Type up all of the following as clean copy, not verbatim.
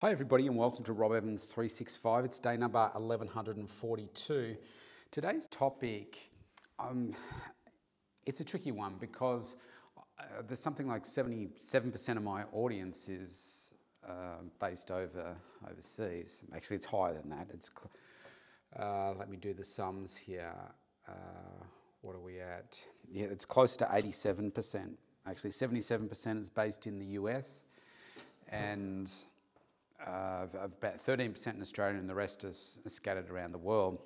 Hi everybody and welcome to Rob Evans 365. It's day number 1142. Today's topic, it's a tricky one because there's something like 77% of my audience is based overseas. Actually, it's higher than that. It's let me do the sums here. What are we at? Yeah, it's close to 87%. Actually, 77% is based in the US and about 13% in Australia and the rest is scattered around the world.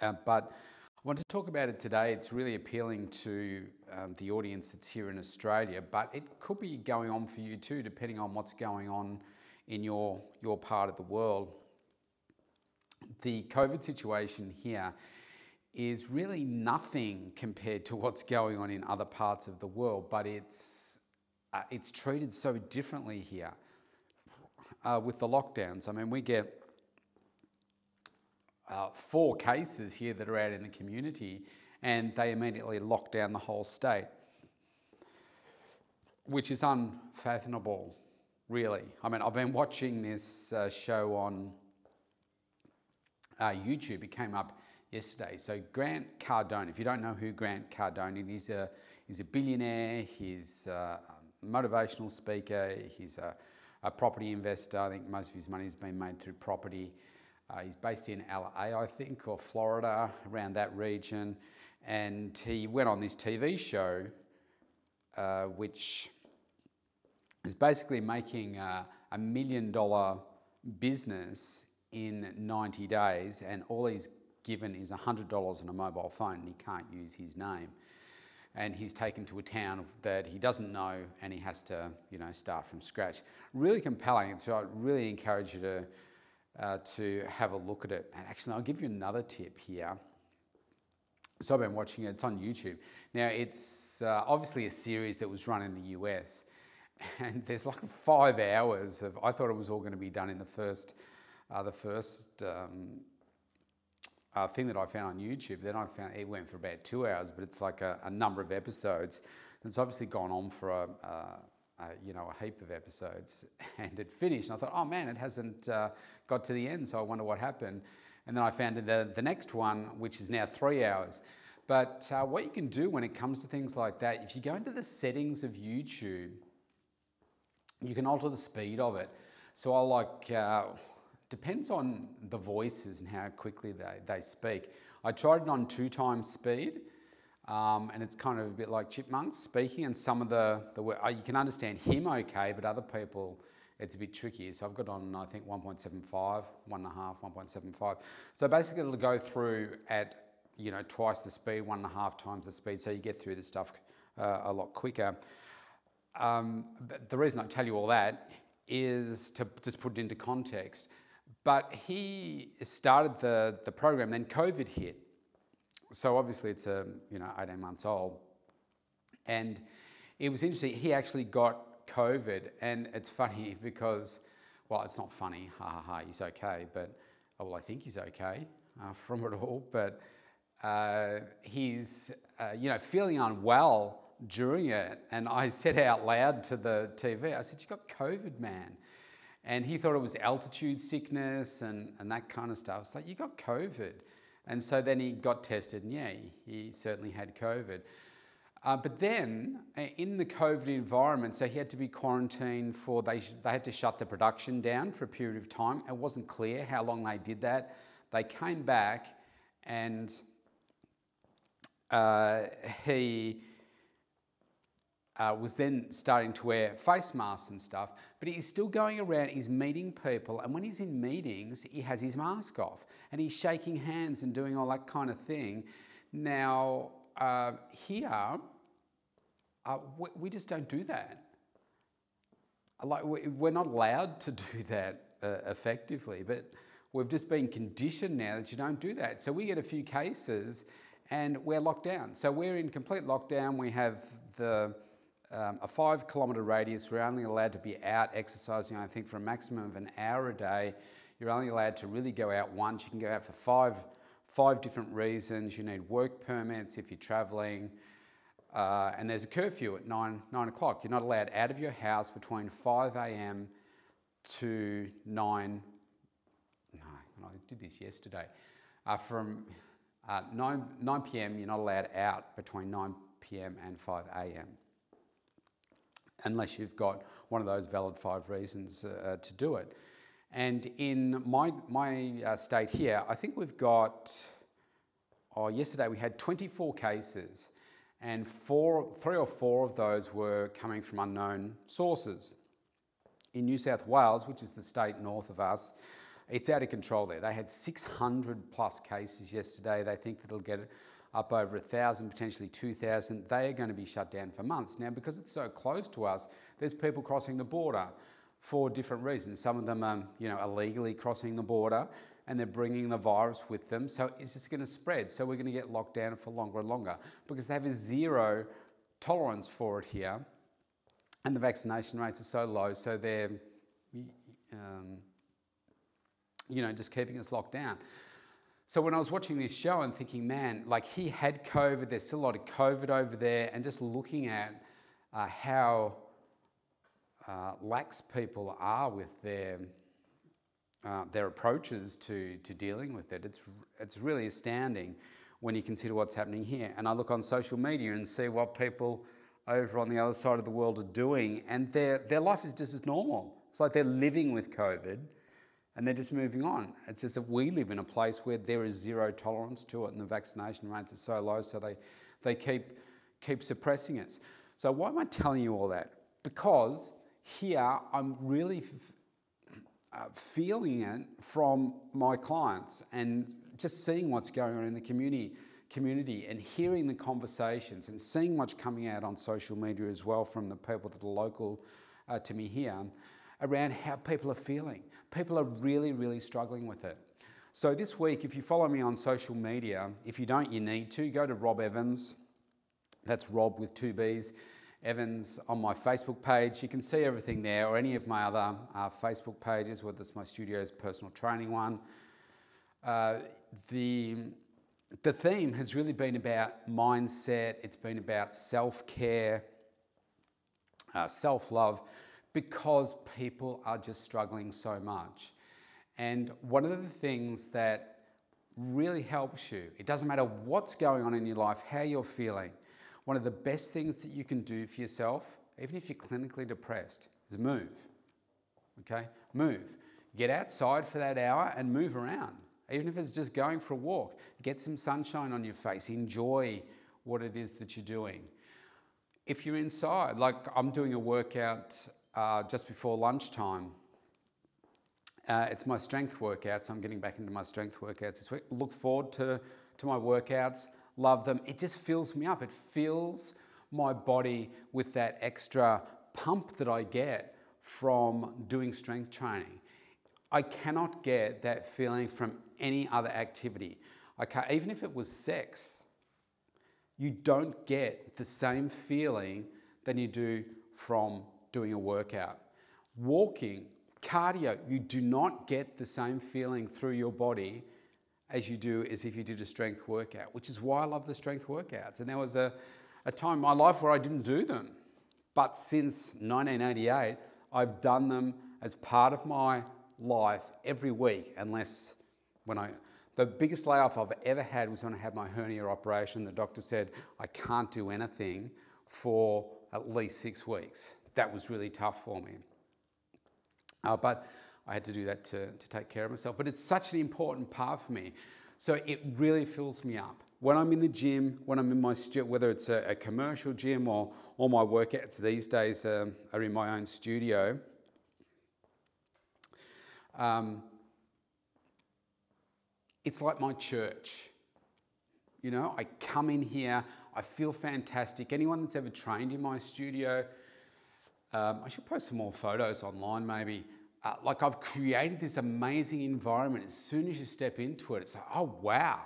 But I want to talk about it today. It's really appealing to the audience that's here in Australia, but it could be going on for you too, depending on what's going on in your part of the world. The COVID situation here is really nothing compared to what's going on in other parts of the world, but it's treated so differently here. With the lockdowns. I mean, we get 4 cases here that are out in the community and they immediately lock down the whole state, which is unfathomable, really. I mean, I've been watching this show on YouTube. It came up yesterday. So Grant Cardone, if you don't know who Grant Cardone is, he's a billionaire, he's a motivational speaker, he's a property investor. I think most of his money has been made through property. He's based in LA, I think, or Florida, around that region. And he went on this TV show, which is basically making a $1 million business in 90 days. And all he's given is $100 on a mobile phone, and he can't use his name. And he's taken to a town that he doesn't know, and he has to, start from scratch. Really compelling, and so I really encourage you to have a look at it. And actually, I'll give you another tip here. So I've been watching it. It's on YouTube. Now, it's obviously a series that was run in the US, and there's like 5 hours of. I thought it was all going to be done in the first. Thing that I found on YouTube, then I found it went for about 2 hours, but it's like a number of episodes. And it's obviously gone on for a heap of episodes, and it finished. And I thought, oh man, it hasn't got to the end, so I wonder what happened. And then I found the next one, which is now 3 hours. But what you can do when it comes to things like that, if you go into the settings of YouTube, you can alter the speed of it. So I'll depends on the voices and how quickly they speak. I tried it on 2x speed, and it's kind of a bit like chipmunks speaking, and some of the you can understand him okay, but other people, it's a bit tricky. So I've got on, I think, 1.75. So basically it'll go through at, twice the speed, 1.5 times the speed, so you get through the stuff a lot quicker. But the reason I tell you all that is to just put it into context. But he started the program, then COVID hit. So obviously it's 18 months old. And it was interesting, he actually got COVID, and it's funny because, well, it's not funny, he's okay, but, I think he's okay from it all, but he's, feeling unwell during it. And I said out loud to the TV, I said, "You got COVID, man." And he thought it was altitude sickness and that kind of stuff. It's like, "You got COVID." And so then he got tested, and yeah, he certainly had COVID. But then in the COVID environment, so he had to be quarantined for, they had to shut the production down for a period of time. It wasn't clear how long they did that. They came back and he was then starting to wear face masks and stuff, but he's still going around, he's meeting people, and when he's in meetings, he has his mask off, and he's shaking hands and doing all that kind of thing. Now, here, we just don't do that. Like, we're not allowed to do that effectively, but we've just been conditioned now that you don't do that. So we get a few cases, and we're locked down. So we're in complete lockdown. We have a 5-kilometre radius. We're only allowed to be out exercising, I think, for a maximum of an hour a day. You're only allowed to really go out once. You can go out for five different reasons. You need work permits if you're travelling. And there's a curfew at 9 o'clock. You're not allowed out of your house between 5 a.m. to 9, no, I did this yesterday, from 9 p.m. you're not allowed out between 9 p.m. and 5 a.m. unless you've got one of those valid 5 reasons to do it. And in my state here, I think we've got, yesterday we had 24 cases, and 3 or 4 of those were coming from unknown sources. In New South Wales, which is the state north of us, it's out of control there. They had 600 plus cases yesterday. They think that it'll get up over 1,000, potentially 2,000. They are going to be shut down for months. Now, because it's so close to us, there's people crossing the border for different reasons. Some of them are illegally crossing the border, and they're bringing the virus with them. So it's just going to spread. So we're going to get locked down for longer and longer because they have a zero tolerance for it here. And the vaccination rates are so low, so they're, just keeping us locked down. So when I was watching this show and thinking, man, like he had COVID, there's still a lot of COVID over there, and just looking at how lax people are with their approaches to dealing with it, it's really astounding when you consider what's happening here. And I look on social media and see what people over on the other side of the world are doing, and their life is just as normal. It's like they're living with COVID and they're just moving on. It's just that we live in a place where there is zero tolerance to it, and the vaccination rates are so low, so they keep suppressing us. So why am I telling you all that? Because here I'm really feeling it from my clients and just seeing what's going on in the community and hearing the conversations and seeing what's coming out on social media as well from the people that are local to me here around how people are feeling. People are really, really struggling with it. So this week, if you follow me on social media, if you don't, you need to. Go to Rob Evans. That's Rob with 2 B's. Evans on my Facebook page. You can see everything there, or any of my other Facebook pages, whether it's my studio's personal training one. The theme has really been about mindset. It's been about self-care, self-love, because people are just struggling so much. And one of the things that really helps you, it doesn't matter what's going on in your life, how you're feeling, one of the best things that you can do for yourself, even if you're clinically depressed, is move. Okay? Move. Get outside for that hour and move around. Even if it's just going for a walk, get some sunshine on your face, enjoy what it is that you're doing. If you're inside, like I'm doing a workout just before lunchtime. It's my strength workouts. I'm getting back into my strength workouts this week. Look forward to my workouts, love them. It just fills me up. It fills my body with that extra pump that I get from doing strength training. I cannot get that feeling from any other activity. Even if it was sex, you don't get the same feeling than you do from doing a workout. Walking, cardio, you do not get the same feeling through your body as you do as if you did a strength workout, which is why I love the strength workouts. And there was a time in my life where I didn't do them. But since 1988, I've done them as part of my life every week, unless the biggest layoff I've ever had was when I had my hernia operation. The doctor said, I can't do anything for at least 6 weeks. That was really tough for me. But I had to do that to take care of myself. But it's such an important part for me. So it really fills me up. When I'm in the gym, when I'm in my studio, whether it's a commercial gym or all my workouts these days are in my own studio, it's like my church. I come in here, I feel fantastic. Anyone that's ever trained in my studio, I should post some more photos online maybe. Like I've created this amazing environment. As soon as you step into it, it's like, oh, wow.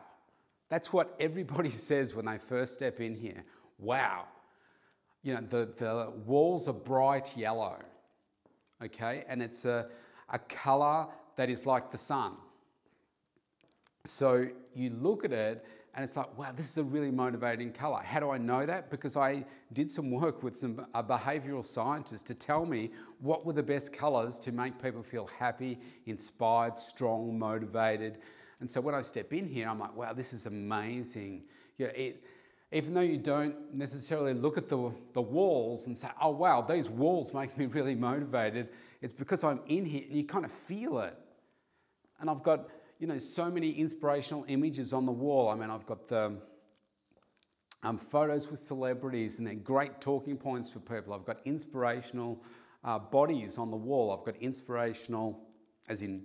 That's what everybody says when they first step in here. Wow. The walls are bright yellow, okay? And it's a colour that is like the sun. So you look at it And it's like, wow, this is a really motivating color. How do I know that? Because I did some work with some behavioral scientists to tell me what were the best colors to make people feel happy, inspired, strong, motivated. And so when I step in here, I'm like, wow, this is amazing. You know, even though you don't necessarily look at the walls and say, oh, wow, these walls make me really motivated. It's because I'm in here and you kind of feel it. And I've got, you know, so many inspirational images on the wall. I mean, I've got the photos with celebrities and they're great talking points for people. I've got inspirational bodies on the wall. I've got inspirational, as in,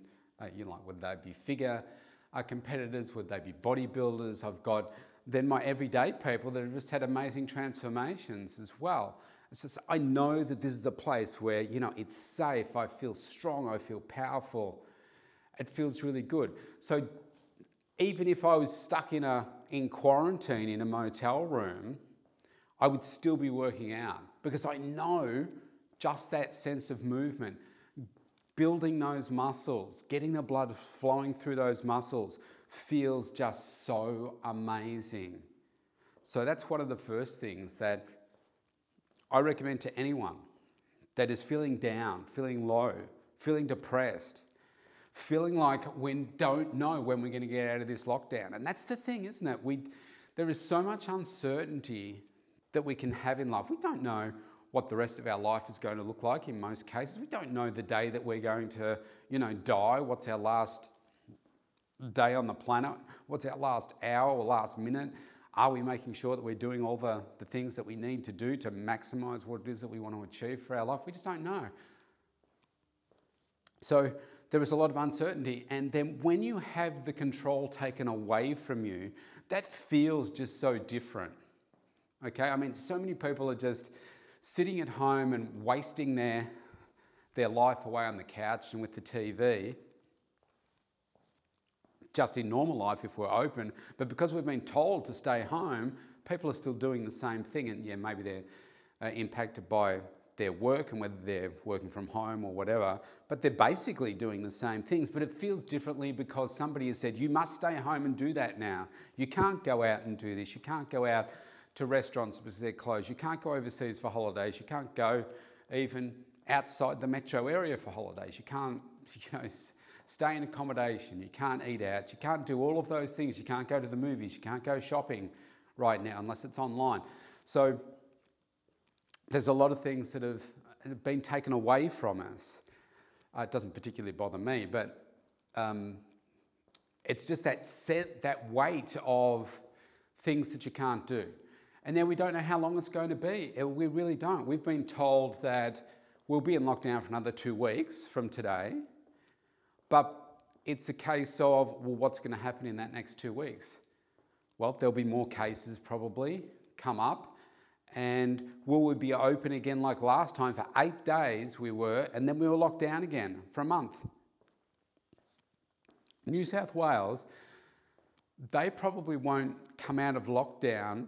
you know, like, would they be figure competitors? Would they be bodybuilders? I've got then my everyday people that have just had amazing transformations as well. It's just, I know that this is a place where, you know, it's safe. I feel strong. I feel powerful. It feels really good. So even if I was stuck in quarantine in a motel room, I would still be working out because I know just that sense of movement, building those muscles, getting the blood flowing through those muscles feels just so amazing. So that's one of the first things that I recommend to anyone that is feeling down, feeling low, feeling depressed, feeling like we don't know when we're going to get out of this lockdown. And that's the thing, isn't it? There is so much uncertainty that we can have in life. We don't know what the rest of our life is going to look like in most cases. We don't know the day that we're going to, you know, die. What's our last day on the planet? What's our last hour or last minute? Are we making sure that we're doing all the things that we need to do to maximize what it is that we want to achieve for our life? We just don't know. So there is a lot of uncertainty. And then when you have the control taken away from you, that feels just so different. Okay, I mean, so many people are just sitting at home and wasting their life away on the couch and with the TV, just in normal life if we're open. But because we've been told to stay home, people are still doing the same thing. And yeah, maybe they're impacted by their work and whether they're working from home or whatever, but they're basically doing the same things, but it feels differently because somebody has said, you must stay home and do that now. You can't go out and do this. You can't go out to restaurants because they're closed. You can't go overseas for holidays. You can't go even outside the metro area for holidays. You can't, you know, stay in accommodation. You can't eat out. You can't do all of those things. You can't go to the movies. You can't go shopping right now unless it's online. So there's a lot of things that have been taken away from us. It doesn't particularly bother me, but it's just that weight of things that you can't do. And now we don't know how long it's going to be. We really don't. We've been told that we'll be in lockdown for another 2 weeks from today, but it's a case of, well, what's going to happen in that next 2 weeks? Well, there'll be more cases probably come up. And will we be open again like last time? For 8 days we were, and then we were locked down again for a month. New South Wales, they probably won't come out of lockdown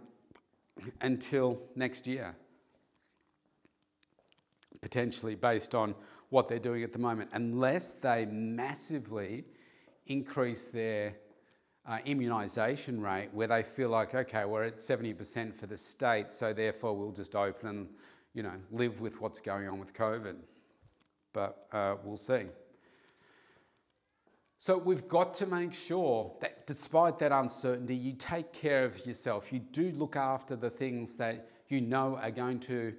until next year, potentially, based on what they're doing at the moment, unless they massively increase their immunisation rate, where they feel like, okay, we're at 70% for the state, so therefore we'll just open and, you know, live with what's going on with COVID. But we'll see. So we've got to make sure that despite that uncertainty, you take care of yourself. You do look after the things that you know are going to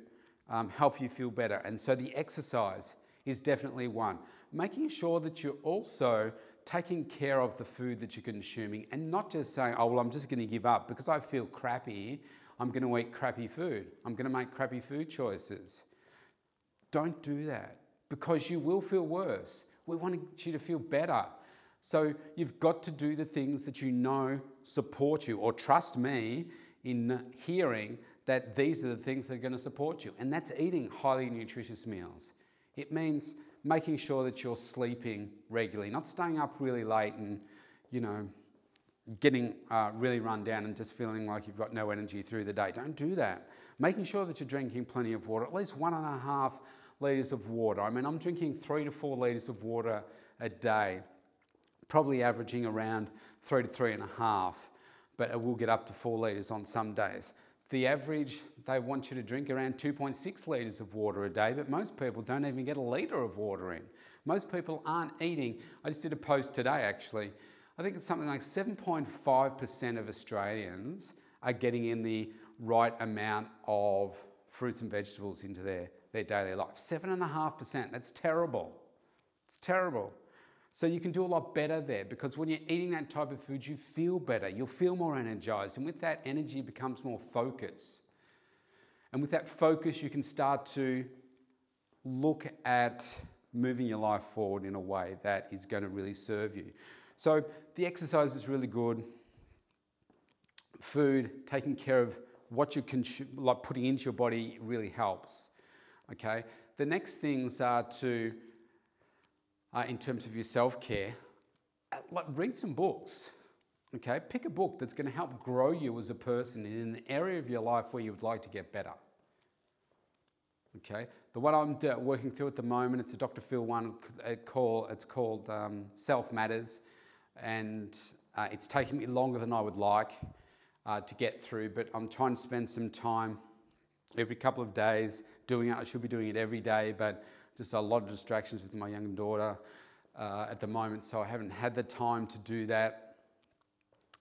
help you feel better. And so the exercise is definitely one. Making sure that you're also taking care of the food that you're consuming and not just saying, oh, well, I'm just going to give up because I feel crappy. I'm going to eat crappy food. I'm going to make crappy food choices. Don't do that because you will feel worse. We want you to feel better. So you've got to do the things that you know support you, or trust me in hearing that these are the things that are going to support you. And that's eating highly nutritious meals. It means making sure that you're sleeping regularly, not staying up really late and, you know, getting really run down and just feeling like you've got no energy through the day. Don't do that. Making sure that you're drinking plenty of water, at least 1.5 litres of water. I mean, I'm drinking 3 to 4 litres of water a day, probably averaging around 3 to 3.5. but it will get up to 4 litres on some days. The average, they want you to drink around 2.6 litres of water a day, but most people don't even get a litre of water in. Most people aren't eating. I just did a post today, actually. I think it's something like 7.5% of Australians are getting in the right amount of fruits and vegetables into their daily life. 7.5%, that's terrible. It's terrible. So you can do a lot better there, because when you're eating that type of food, you feel better, you'll feel more energized, and with that energy becomes more focus. And with that focus, you can start to look at moving your life forward in a way that is going to really serve you. So the exercise is really good. Food, taking care of what you consume, like putting into your body, really helps. Okay. The next things are to in terms of your self-care, like read some books, okay? Pick a book that's going to help grow you as a person in an area of your life where you would like to get better, okay? The one I'm working through at the moment, it's a Dr. Phil one, it's called Self Matters, and it's taking me longer than I would like to get through, but I'm trying to spend some time every couple of days doing it. I should be doing it every day, but just a lot of distractions with my young daughter at the moment, so I haven't had the time to do that.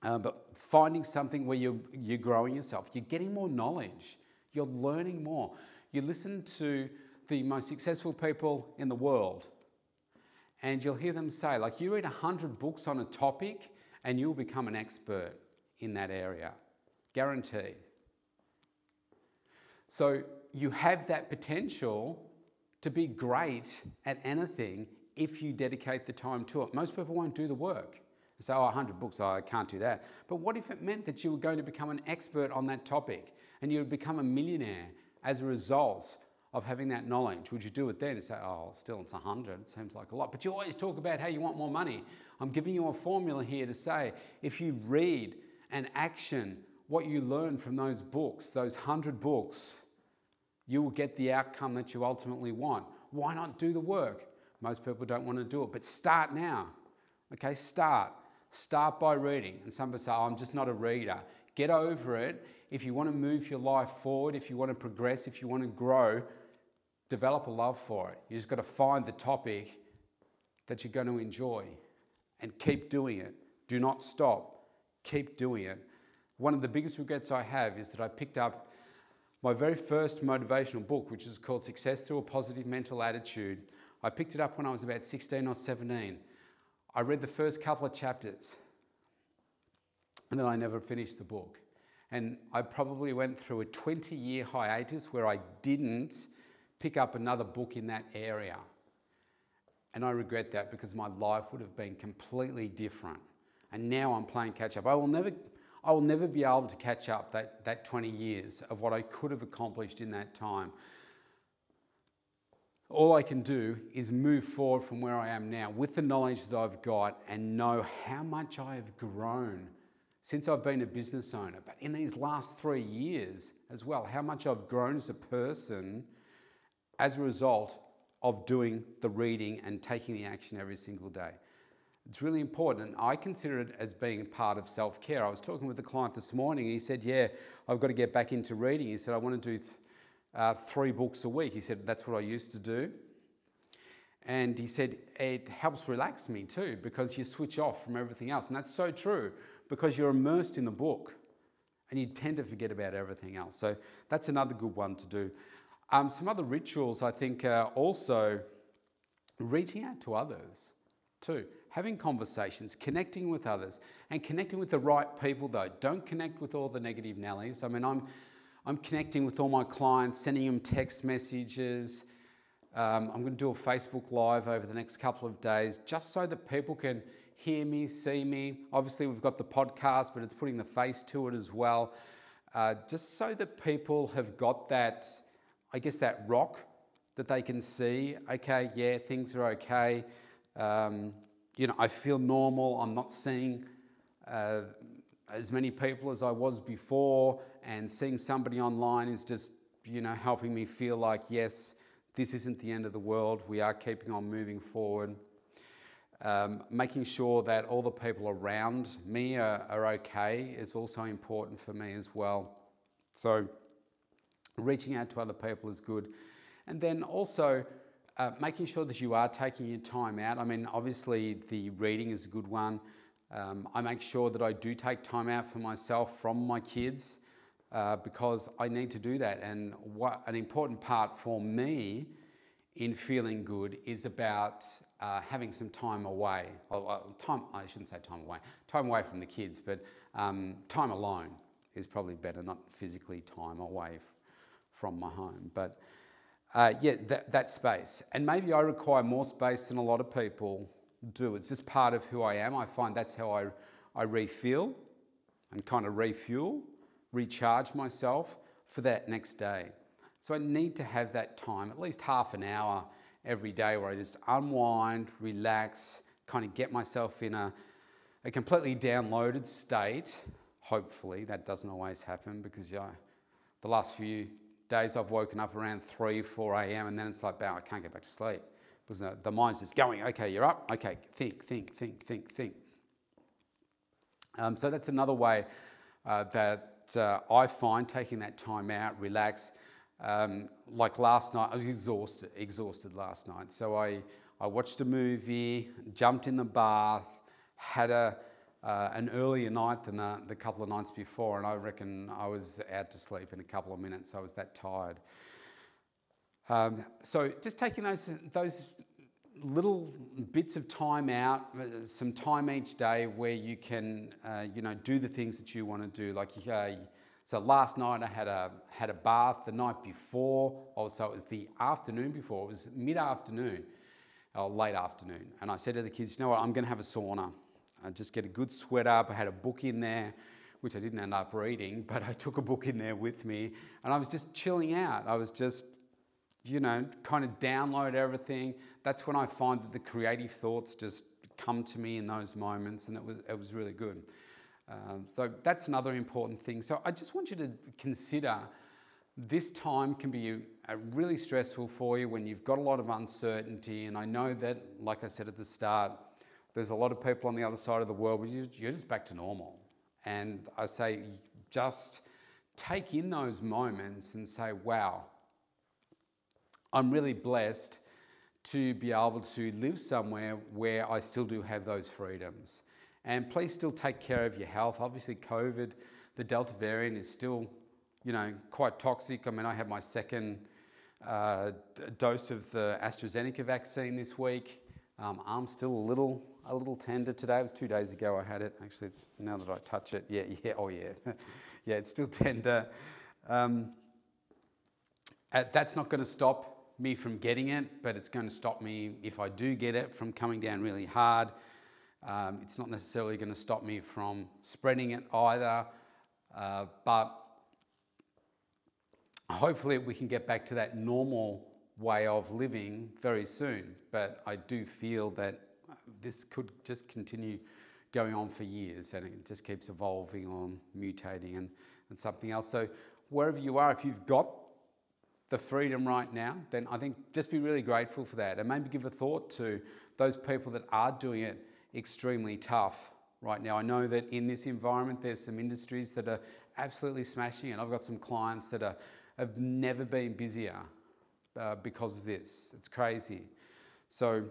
But finding something where you're growing yourself, you're getting more knowledge, you're learning more. You listen to the most successful people in the world, and you'll hear them say, like, you read 100 books on a topic, and you'll become an expert in that area, guaranteed. So you have that potential to be great at anything if you dedicate the time to it. Most people won't do the work. They say, 100 books, I can't do that. But what if it meant that you were going to become an expert on that topic and you would become a millionaire as a result of having that knowledge? Would you do it then and say, still it's 100, it seems like a lot. But you always talk about how you want more money. I'm giving you a formula here to say, if you read and action what you learn from those books, those 100 books, you will get the outcome that you ultimately want. Why not do the work? Most people don't want to do it, but start now. Okay, start. Start by reading. And some people say, I'm just not a reader. Get over it. If you want to move your life forward, if you want to progress, if you want to grow, develop a love for it. You just got to find the topic that you're going to enjoy and keep doing it. Do not stop. Keep doing it. One of the biggest regrets I have is that I picked up my very first motivational book, which is called Success Through a Positive Mental Attitude. I picked it up when I was about 16 or 17. I read the first couple of chapters, and then I never finished the book. And I probably went through a 20-year hiatus where I didn't pick up another book in that area. And I regret that, because my life would have been completely different. And now I'm playing catch up. I will never be able to catch up that 20 years of what I could have accomplished in that time. All I can do is move forward from where I am now with the knowledge that I've got, and know how much I have grown since I've been a business owner, but in these last 3 years as well, how much I've grown as a person as a result of doing the reading and taking the action every single day. It's really important, and I consider it as being part of self-care. I was talking with a client this morning, and he said, yeah, I've got to get back into reading. He said, I want to do 3 books a week. He said, that's what I used to do. And he said, it helps relax me too, because you switch off from everything else. And that's so true, because you're immersed in the book and you tend to forget about everything else. So that's another good one to do. Some other rituals, I think, are also reaching out to others too. Having conversations, connecting with others, and connecting with the right people though. Don't connect with all the negative Nellies. I mean, I'm connecting with all my clients, sending them text messages. I'm going to do a Facebook Live over the next couple of days, just so that people can hear me, see me. Obviously, we've got the podcast, but it's putting the face to it as well. Just so that people have got that, I guess, that rock that they can see. Okay, yeah, things are okay. You know, I feel normal, I'm not seeing as many people as I was before, and seeing somebody online is just, you know, helping me feel like, yes, this isn't the end of the world, we are keeping on moving forward. Making sure that all the people around me are okay is also important for me as well. So reaching out to other people is good. And then also making sure that you are taking your time out. I mean, obviously the reading is a good one. I make sure that I do take time out for myself from my kids because I need to do that. And what an important part for me in feeling good is about having some time away. I shouldn't say time away. Time away from the kids, but time alone is probably better, not physically time away from my home. But that space. And maybe I require more space than a lot of people do. It's just part of who I am. I find that's how I refuel and kind of recharge myself for that next day. So I need to have that time, at least half an hour every day, where I just unwind, relax, kind of get myself in a completely downloaded state. Hopefully, that doesn't always happen, because the last few days I've woken up around 3, 4 a.m. and then it's like, wow, I can't get back to sleep. Because the mind's just going, okay, you're up. Okay, think. So that's another way that I find taking that time out, relax. Like last night, I was exhausted last night. So I watched a movie, jumped in the bath, had an earlier night than the couple of nights before, and I reckon I was out to sleep in a couple of minutes. I was that tired. So just taking those little bits of time out, some time each day where you can do the things that you want to do. Like so last night I had a bath. The night before, also it was the afternoon before. It was mid-afternoon or late afternoon, and I said to the kids, you know what, I'm going to have a sauna. I just get a good sweat up. I had a book in there, which I didn't end up reading, but I took a book in there with me, and I was just chilling out. I was just, kind of download everything. That's when I find that the creative thoughts just come to me in those moments, and it was really good. So that's another important thing. So I just want you to consider this time can be really stressful for you when you've got a lot of uncertainty. And I know that, like I said at the start, there's a lot of people on the other side of the world where you're just back to normal. And I say, just take in those moments and say, wow, I'm really blessed to be able to live somewhere where I still do have those freedoms. And please still take care of your health. Obviously, COVID, the Delta variant is still, quite toxic. I mean, I had my second dose of the AstraZeneca vaccine this week. I'm still a little tender today. It was 2 days ago I had it. Actually, it's now that I touch it. Yeah, oh yeah. Yeah, it's still tender. That's not going to stop me from getting it, but it's going to stop me, if I do get it, from coming down really hard. It's not necessarily going to stop me from spreading it either, but hopefully we can get back to that normal way of living very soon. But I do feel that this could just continue going on for years, and it just keeps evolving or mutating and something else. So wherever you are, if you've got the freedom right now, then I think just be really grateful for that, and maybe give a thought to those people that are doing it extremely tough right now. I know that in this environment there's some industries that are absolutely smashing, and I've got some clients that have never been busier because of this. It's crazy. So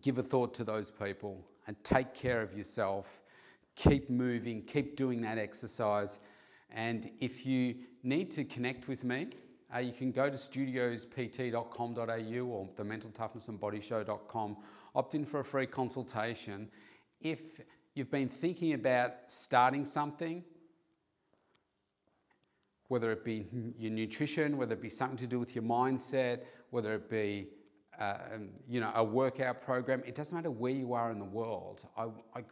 give a thought to those people and take care of yourself. Keep moving, keep doing that exercise. And if you need to connect with me, you can go to studiospt.com.au or thementaltoughnessandbodyshow.com, opt in for a free consultation. If you've been thinking about starting something, whether it be your nutrition, whether it be something to do with your mindset, whether it be a workout program, it doesn't matter where you are in the world. I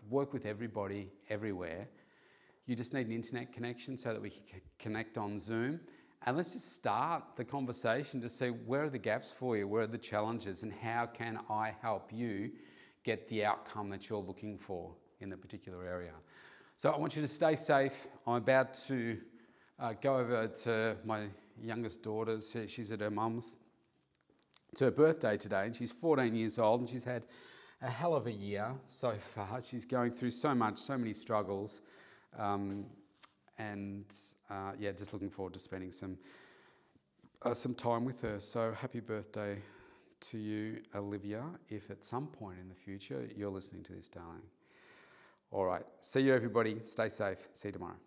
work with everybody everywhere. You just need an internet connection so that we can connect on Zoom. And let's just start the conversation to see, where are the gaps for you? Where are the challenges? And how can I help you get the outcome that you're looking for in the particular area? So I want you to stay safe. I'm about to go over to my youngest daughter. She's at her mum's. It's her birthday today, and she's 14 years old, and she's had a hell of a year so far. She's going through so much, so many struggles. And just looking forward to spending some time with her. So happy birthday to you, Olivia, if at some point in the future you're listening to this, darling. All right. See you, everybody. Stay safe. See you tomorrow.